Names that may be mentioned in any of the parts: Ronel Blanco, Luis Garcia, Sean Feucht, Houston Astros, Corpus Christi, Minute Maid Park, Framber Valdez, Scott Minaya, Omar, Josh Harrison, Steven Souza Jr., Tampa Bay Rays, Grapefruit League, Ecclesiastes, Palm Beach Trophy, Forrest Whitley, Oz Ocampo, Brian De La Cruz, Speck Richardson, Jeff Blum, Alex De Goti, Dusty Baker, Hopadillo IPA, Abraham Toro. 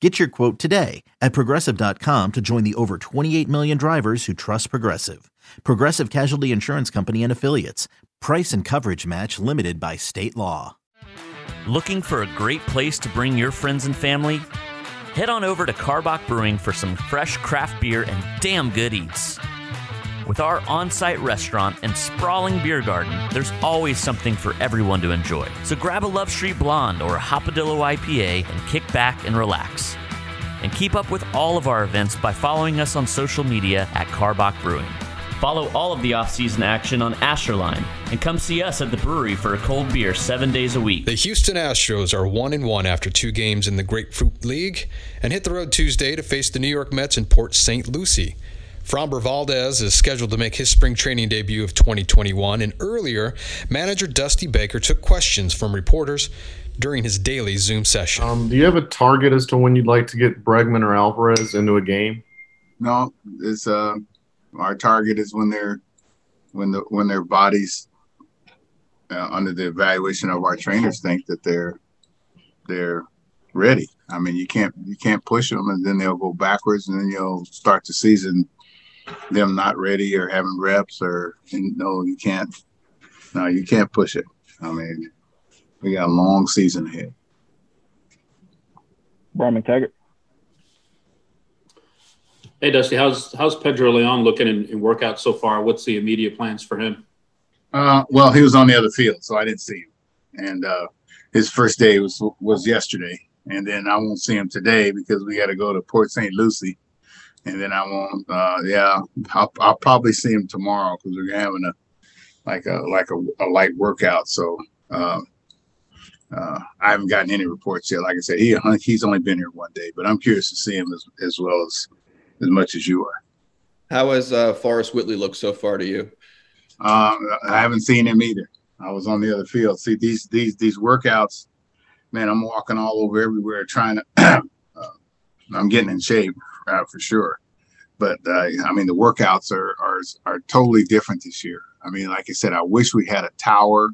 Get your quote today at Progressive.com to join the over 28 million drivers who trust Progressive. Progressive Casualty Insurance Company and Affiliates. Price and coverage match limited by state law. Looking for a great place to bring your friends and family? Head on over to Carbach Brewing for some fresh craft beer and damn good eats. With our on-site restaurant and sprawling beer garden, there's always something for everyone to enjoy. So grab a Love Street Blonde or a Hopadillo IPA and kick back and relax. And keep up with all of our events by following us on social media at Carbach Brewing. Follow all of the off-season action on Astroline and come see us at the brewery for a cold beer 7 days a week. The Houston Astros are 1-1 after two games in the Grapefruit League and hit the road Tuesday to face the New York Mets in Port St. Lucie. Framber Valdez is scheduled to make his spring training debut of 2021, and earlier, manager Dusty Baker took questions from reporters during his daily Zoom session. Do you have a target as to when you'd like to get Bregman or Alvarez into a game? No, it's our target is when their bodies under the evaluation of our trainers think that they're ready. I mean, you can't push them, and then they'll go backwards, and then you'll start the season them not ready or having reps or you can't push it. I mean, we got a long season ahead. Brian McTaggart. Hey Dusty, how's Pedro Leon looking in workouts so far? What's the immediate plans for him? Well, he was on the other field, so I didn't see him. And his first day was yesterday, and then I won't see him today because we got to go to Port St. Lucie. And then I won't. I'll probably see him tomorrow because we're having a light workout. So I haven't gotten any reports yet. Like I said, he's only been here one day, but I'm curious to see him as well as much as you are. How has Forrest Whitley looked so far to you? I haven't seen him either. I was on the other field. See these workouts, man. I'm walking all over everywhere trying to. I'm getting in shape. For sure. But, I mean, the workouts are totally different this year. I mean, like I said, I wish we had a tower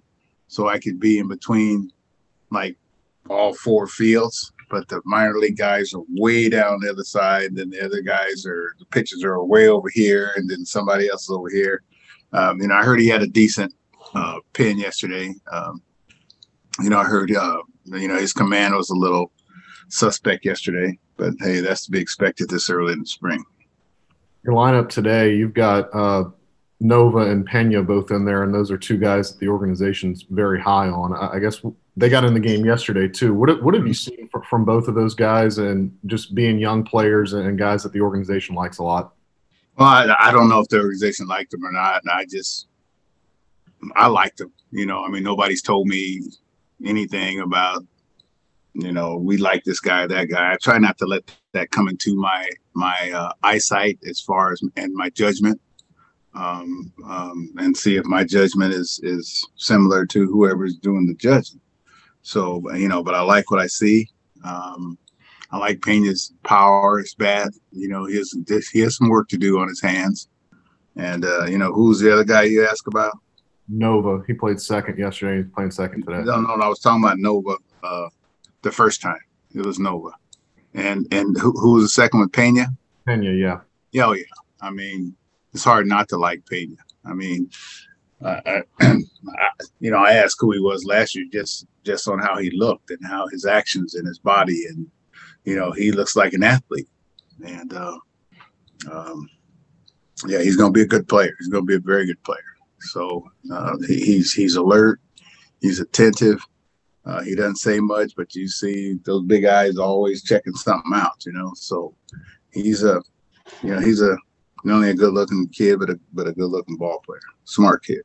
so I could be in between, like, all four fields. But the minor league guys are way down the other side. Then the other guys the pitchers are way over here. And then somebody else is over here. I heard he had a decent pin yesterday. I heard, his command was a little suspect yesterday. But, hey, that's to be expected this early in the spring. Your lineup today, you've got Nova and Peña both in there, and those are two guys that the organization's very high on. I guess they got in the game yesterday too. What have you seen from both of those guys and just being young players and guys that the organization likes a lot? Well, I don't know if the organization liked them or not, and I liked them. Nobody's told me anything about – we like this guy, that guy. I try not to let that come into my eyesight as far as and my judgment, and see if my judgment is similar to whoever's doing the judging. So, but I like what I see. I like Peña's power. It's bad. He has some work to do on his hands. And, who's the other guy you ask about? Nova. He played second yesterday. He's playing second today. No, I was talking about Nova. The first time it was Nova, and who was the second with Peña? Peña, yeah. Yeah, oh yeah. I mean, it's hard not to like Peña. I mean, I asked who he was last year just on how he looked and how his actions and his body, and he looks like an athlete, and he's going to be a good player. He's going to be a very good player. So he's alert, he's attentive. He doesn't say much, but you see those big eyes always checking something out, So he's not only a good-looking kid, but a good-looking ball player, smart kid.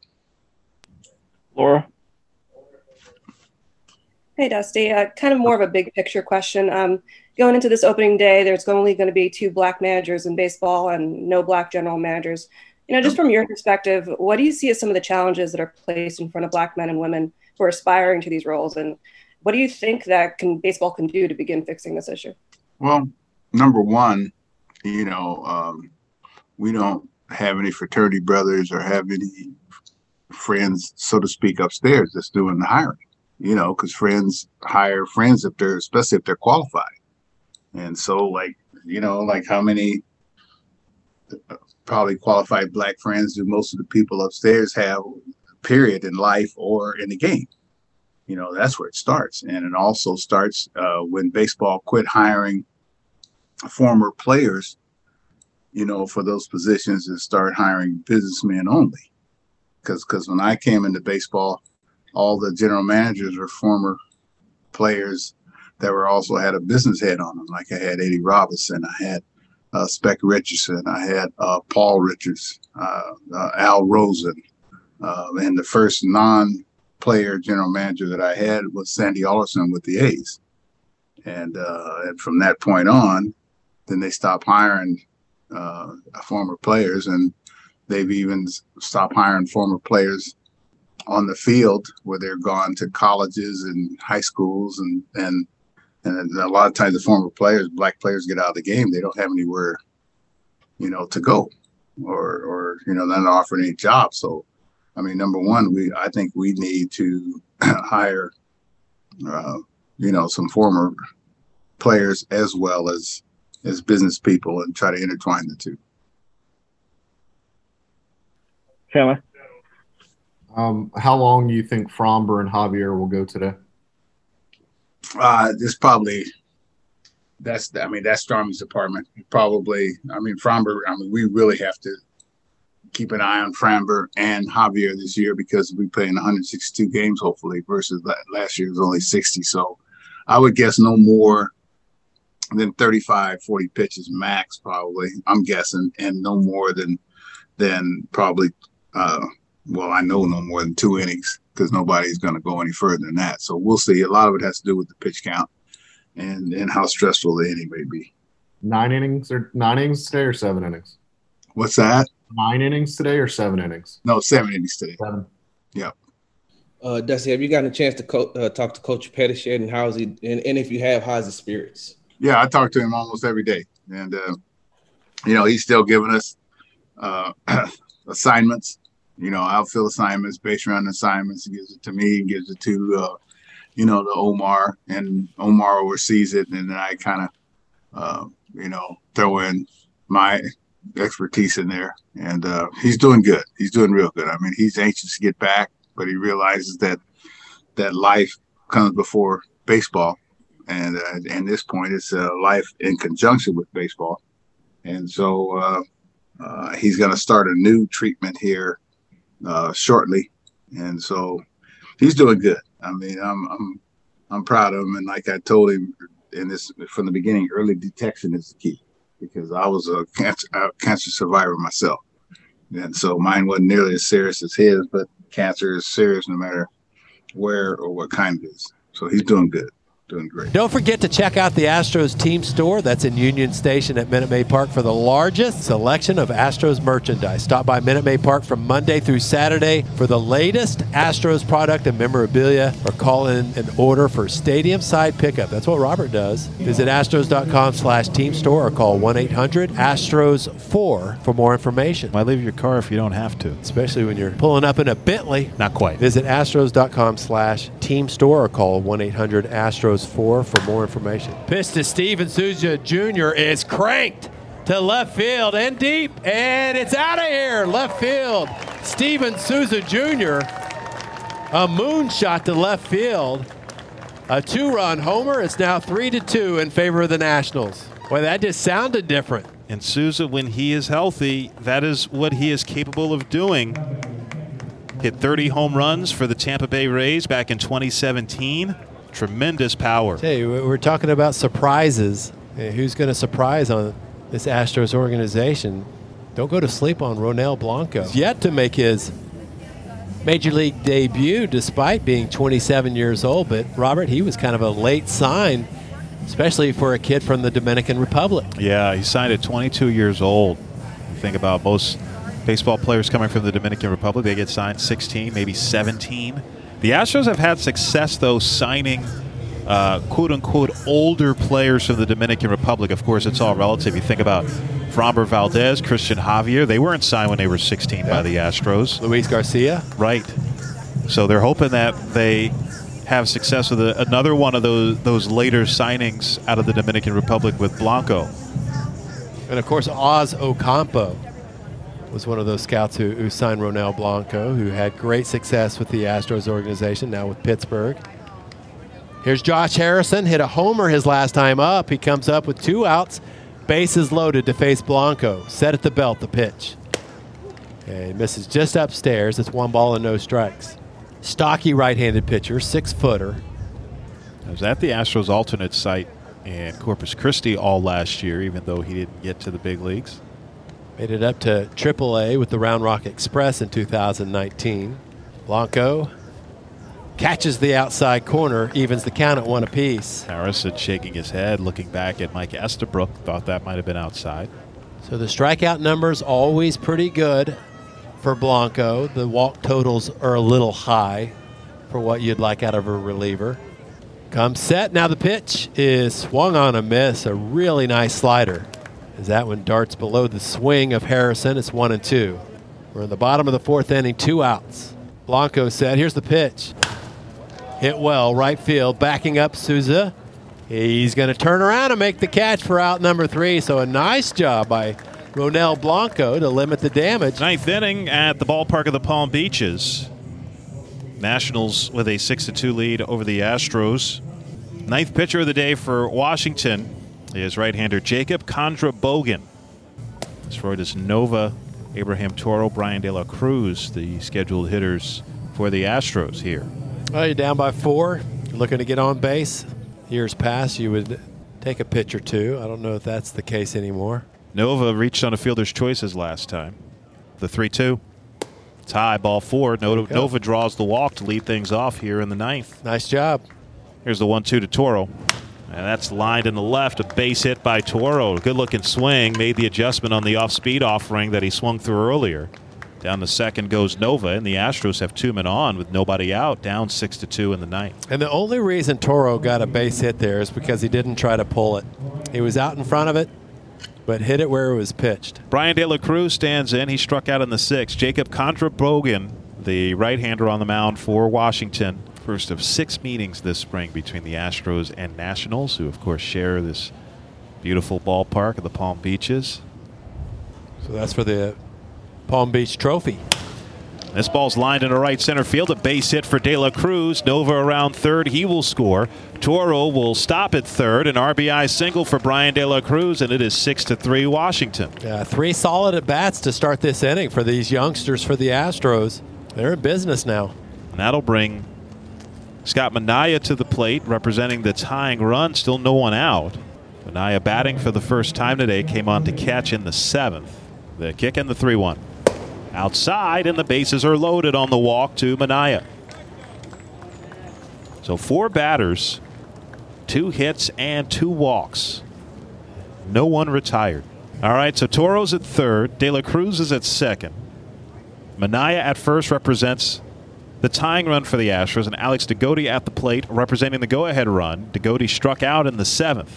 Laura. Hey, Dusty. Kind of more of a big-picture question. Going into this opening day, there's only going to be two black managers in baseball and no black general managers. You know, just from your perspective, what do you see as some of the challenges that are placed in front of Black men and women who are aspiring to these roles? And what do you think that baseball can do to begin fixing this issue? Well, number one, you know, we don't have any fraternity brothers or have any friends, so to speak, upstairs that's doing the hiring, you know, because friends hire friends if they're, especially if they're qualified. And so, like, you know, like how many probably qualified Black friends do most of the people upstairs have, period, in life or in the game? You know, that's where it starts. And it also starts when baseball quit hiring former players, you know, for those positions, and start hiring businessmen only. Because when I came into baseball, all the general managers were former players that were also had a business head on them. Like I had Eddie Robinson, I had Speck Richardson, I had Paul Richards, Al Rosen, and the first non-player general manager that I had was Sandy Alderson with the A's. And from that point on, then they stopped hiring former players, and they've even stopped hiring former players on the field, where they're gone to colleges and high schools, and a lot of times the former players, Black players, get out of the game. They don't have anywhere, you know, to go, or you know, they're not offering any jobs. So, I mean, number one, I think we need to hire, you know, some former players as well as business people, and try to intertwine the two. Taylor, how long do you think Framber and Javier will go today? It's probably, that's Starman's department. Probably, I mean, Framber, I mean, we really have to keep an eye on Framber and Javier this year, because we're playing 162 games, hopefully, versus last year was only 60. So I would guess no more than 35, 40 pitches max, probably, I'm guessing, and no more than probably, well, I know no more than 2 innings, because nobody's going to go any further than that. So we'll see. A lot of it has to do with the pitch count and how stressful the inning may be. 9 innings today or 7 innings? What's that? 9 innings today or 7 innings? No, 7 innings today. 7. Yep. Dusty, have you gotten a chance to talk to Coach Pettis yet? And how is he? And if you have, how's his spirits? Yeah, I talk to him almost every day, and you know, he's still giving us assignments. You know, outfield assignments, base run assignments. He gives it to me, gives it to, you know, to Omar, and Omar oversees it. And then I kind of, you know, throw in my expertise in there. And he's doing good. He's doing real good. I mean, he's anxious to get back, but he realizes that life comes before baseball. And at this point, it's life in conjunction with baseball. And so he's going to start a new treatment here shortly, and so he's doing good. I mean, I'm proud of him, and like I told him in this from the beginning, early detection is the key, because I was a cancer survivor myself, and so mine wasn't nearly as serious as his, but cancer is serious no matter where or what kind it is. So he's doing good. Doing great. Don't forget to check out the Astros team store that's in Union Station at Minute Maid Park for the largest selection of Astros merchandise. Stop by Minute Maid Park from Monday through Saturday for the latest Astros product and memorabilia, or call in an order for stadium side pickup. That's what Robert does. Visit astros.com/teamstore or call 1-800-ASTROS-4 for more information. Why leave your car if you don't have to? Especially when you're pulling up in a Bentley. Not quite. Visit astros.com/teamstore or call 1-800-ASTROS-4 for more information. Pitch to Steven Souza Jr. is cranked to left field and deep, and it's out of here. Left field, Steven Souza Jr., a moonshot to left field, a 2-run homer. It's now 3-2 in favor of the Nationals. Boy, that just sounded different. And Souza, when he is healthy, that is what he is capable of doing. Hit 30 home runs for the Tampa Bay Rays back in 2017. Tremendous power. Hey, we're talking about surprises. Who's going to surprise on this Astros organization? Don't go to sleep on Ronel Blanco. He's yet to make his Major League debut despite being 27 years old. But, Robert, he was kind of a late sign, especially for a kid from the Dominican Republic. Yeah, he signed at 22 years old. Think about most baseball players coming from the Dominican Republic. They get signed 16, maybe 17. The Astros have had success, though, signing quote-unquote older players from the Dominican Republic. Of course, it's all relative. You think about Framber Valdez, Christian Javier. They weren't signed when they were 16 by the Astros. Luis Garcia. Right. So they're hoping that they have success with another one of those later signings out of the Dominican Republic with Blanco. And, of course, Oz Ocampo was one of those scouts who signed Ronel Blanco, who had great success with the Astros organization, now with Pittsburgh. Here's Josh Harrison, hit a homer his last time up. He comes up with two outs, bases loaded to face Blanco. Set at the belt, the pitch. And misses just upstairs. It's 1 ball and no strikes. Stocky right-handed pitcher, 6-footer. I was at the Astros alternate site in Corpus Christi all last year, even though he didn't get to the big leagues. Made it up to AAA with the Round Rock Express in 2019. Blanco catches the outside corner, evens the count at 1 apiece. Harrison shaking his head, looking back at Mike Estabrook, thought that might have been outside. So the strikeout number's always pretty good for Blanco. The walk totals are a little high for what you'd like out of a reliever. Comes set. Now the pitch is swung on a miss. A really nice slider. As that one darts below the swing of Harrison, it's 1-2. We're in the bottom of the 4th inning, 2 outs. Blanco set. Here's the pitch. Hit well, right field. Backing up Souza. He's going to turn around and make the catch for out number 3. So a nice job by Ronel Blanco to limit the damage. 9th inning at the ballpark of the Palm Beaches. Nationals with a 6-2 lead over the Astros. 9th pitcher of the day for Washington is right-hander Jacob Condra-Bogan. Destroyed is Nova, Abraham Toro, Brian De La Cruz, the scheduled hitters for the Astros here. Well, you're down by 4. You're looking to get on base. Years past, you would take a pitch or two. I don't know if that's the case anymore. Nova reached on a fielder's choices last time. The 3-2. It's high, ball 4. Nova draws the walk to lead things off here in the 9th. Nice job. Here's the 1-2 to Toro. And that's lined in the left. A base hit by Toro. Good-looking swing. Made the adjustment on the off-speed offering that he swung through earlier. Down the second goes Nova, and the Astros have 2 men on with nobody out, down 6-2 in the 9th. And the only reason Toro got a base hit there is because he didn't try to pull it. He was out in front of it, but hit it where it was pitched. Brian De La Cruz stands in. He struck out in the 6th. Jacob Condra-Bogan, the right-hander on the mound for Washington. First of 6 meetings this spring between the Astros and Nationals, who, of course, share this beautiful ballpark of the Palm Beaches. So that's for the Palm Beach Trophy. This ball's lined into right center field. A base hit for De La Cruz. Nova around 3rd. He will score. Toro will stop at 3rd. An RBI single for Brian De La Cruz, and it is 6-3 Washington. 3 solid at-bats to start this inning for these youngsters for the Astros. They're in business now. And that'll bring Scott Minaya to the plate, representing the tying run. Still no one out. Minaya batting for the first time today. Came on to catch in the 7th. The kick and the 3-1. Outside, and the bases are loaded on the walk to Minaya. So 4 batters, 2 hits, and 2 walks. No one retired. All right, so Toro's at 3rd. De La Cruz is at 2nd. Minaya at 1st represents the tying run for the Astros, and Alex De Goti at the plate representing the go-ahead run. De Goti struck out in the 7th.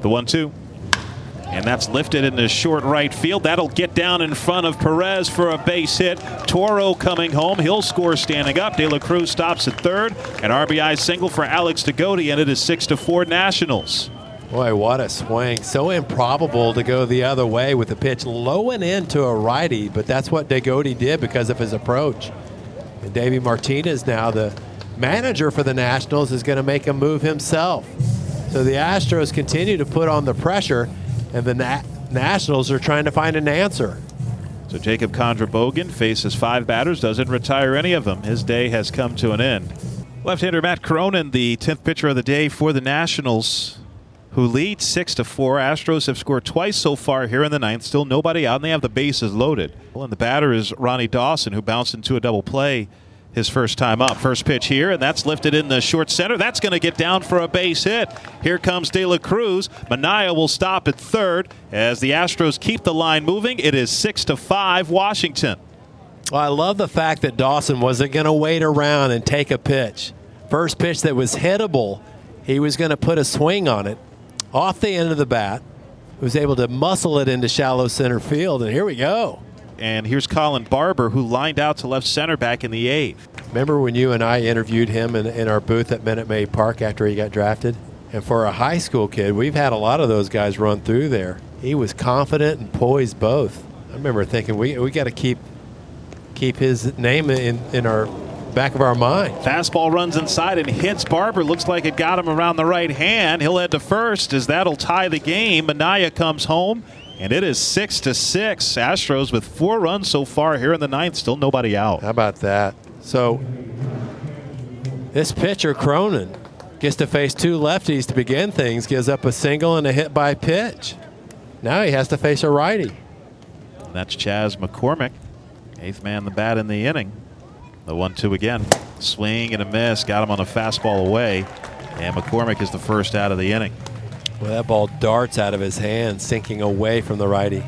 The 1-2. And that's lifted into short right field. That'll get down in front of Perez for a base hit. Toro coming home. He'll score standing up. De La Cruz stops at 3rd. An RBI single for Alex De Goti, and it is 6-4 Nationals. Boy, what a swing. So improbable to go the other way with the pitch low and into a righty, but that's what De Goti did because of his approach. And Davey Martinez, now the manager for the Nationals, is going to make a move himself. So the Astros continue to put on the pressure, and the Nationals are trying to find an answer. So Jacob Condra-Bogan faces 5 batters, doesn't retire any of them. His day has come to an end. Left-hander Matt Cronin, the 10th pitcher of the day for the Nationals, who leads 6-4. Astros have scored twice so far here in the 9th. Still nobody out, and they have the bases loaded. Well, and the batter is Ronnie Dawson, who bounced into a double play his first time up. First pitch here, and that's lifted in the short center. That's going to get down for a base hit. Here comes De La Cruz. Minaya will stop at third as the Astros keep the line moving. It is 6-5 Washington. Well, I love the fact that Dawson wasn't going to wait around and take a pitch. First pitch that was hittable, he was going to put a swing on it off the end of the bat. He was able to muscle it into shallow center field, and here we go. And here's Colin Barber, who lined out to left center back in the eighth. Remember when you and I interviewed him in our booth at Minute Maid Park after he got drafted? And for a high school kid, we've had a lot of those guys run through there. He was confident and poised both. I remember thinking, we got to keep his name in our back of our mind. Fastball runs inside and hits Barber. Looks like it got him around the right hand. He'll head to first as that'll tie the game. Minaya comes home. And it is 6-6. Astros with 4 runs so far here in the ninth. Still nobody out. How about that? So this pitcher, Cronin, gets to face 2 lefties to begin things. Gives up a single and a hit by pitch. Now he has to face a righty. And that's Chaz McCormick, 8th man the bat in the inning. The 1-2 again. Swing and a miss. Got him on a fastball away. And McCormick is the first out of the inning. Well, that ball darts out of his hand, sinking away from the righty.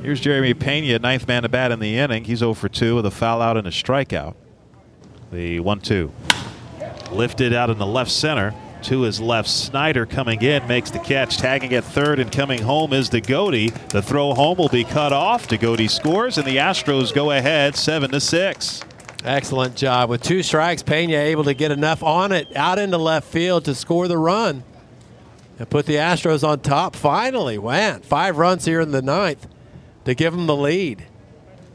Here's Jeremy Peña, 9th man to bat in the inning. He's 0 for 2 with a foul out and a strikeout. The 1-2. Lifted out in the left center. To his left, Snyder coming in, makes the catch, tagging at third, and coming home is De Goti. The throw home will be cut off. De Goti scores, and the Astros go ahead 7-6. Excellent job. With 2 strikes, Peña able to get enough on it out into left field to score the run and put the Astros on top finally. Wow, 5 runs here in the ninth to give them the lead.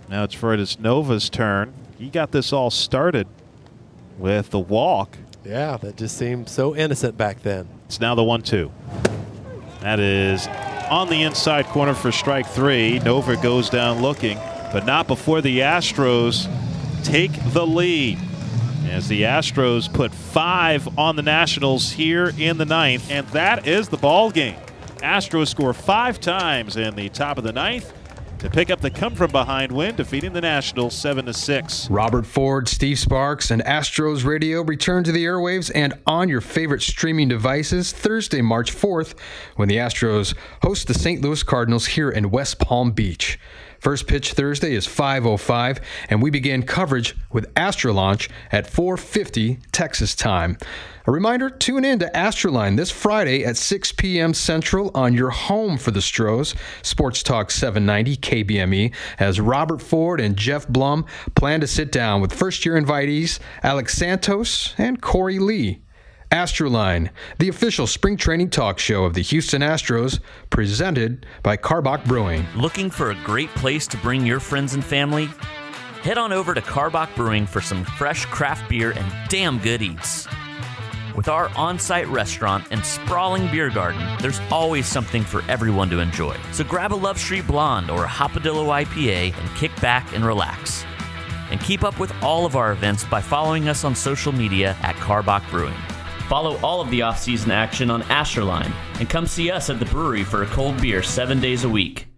Now it's Forrest Nova's turn. He got this all started with the walk. Yeah, that just seemed so innocent back then. It's now the 1-2. That is on the inside corner for strike 3. Nova goes down looking, but not before the Astros take the lead as the Astros put 5 on the Nationals here in the ninth, and that is the ball game. Astros score 5 times in the top of the ninth to pick up the come-from-behind win, defeating the Nationals 7-6. Robert Ford, Steve Sparks, and Astros Radio return to the airwaves and on your favorite streaming devices Thursday, March 4th, when the Astros host the St. Louis Cardinals here in West Palm Beach. First pitch Thursday is 5:05, and we begin coverage with Astrolaunch at 4:50 Texas time. A reminder, tune in to Astroline this Friday at 6 p.m. Central on your home for the Stros, Sports Talk 790 KBME, as Robert Ford and Jeff Blum plan to sit down with first-year invitees Alex Santos and Corey Lee. Astroline, the official spring training talk show of the Houston Astros, presented by Carbach Brewing. Looking for a great place to bring your friends and family? Head on over to Carbach Brewing for some fresh craft beer and damn good eats. With our on-site restaurant and sprawling beer garden, there's always something for everyone to enjoy. So grab a Love Street Blonde or a Hopadillo IPA and kick back and relax. And keep up with all of our events by following us on social media at Carbach Brewing. Follow all of the off-season action on Astroline and come see us at the brewery for a cold beer 7 days a week.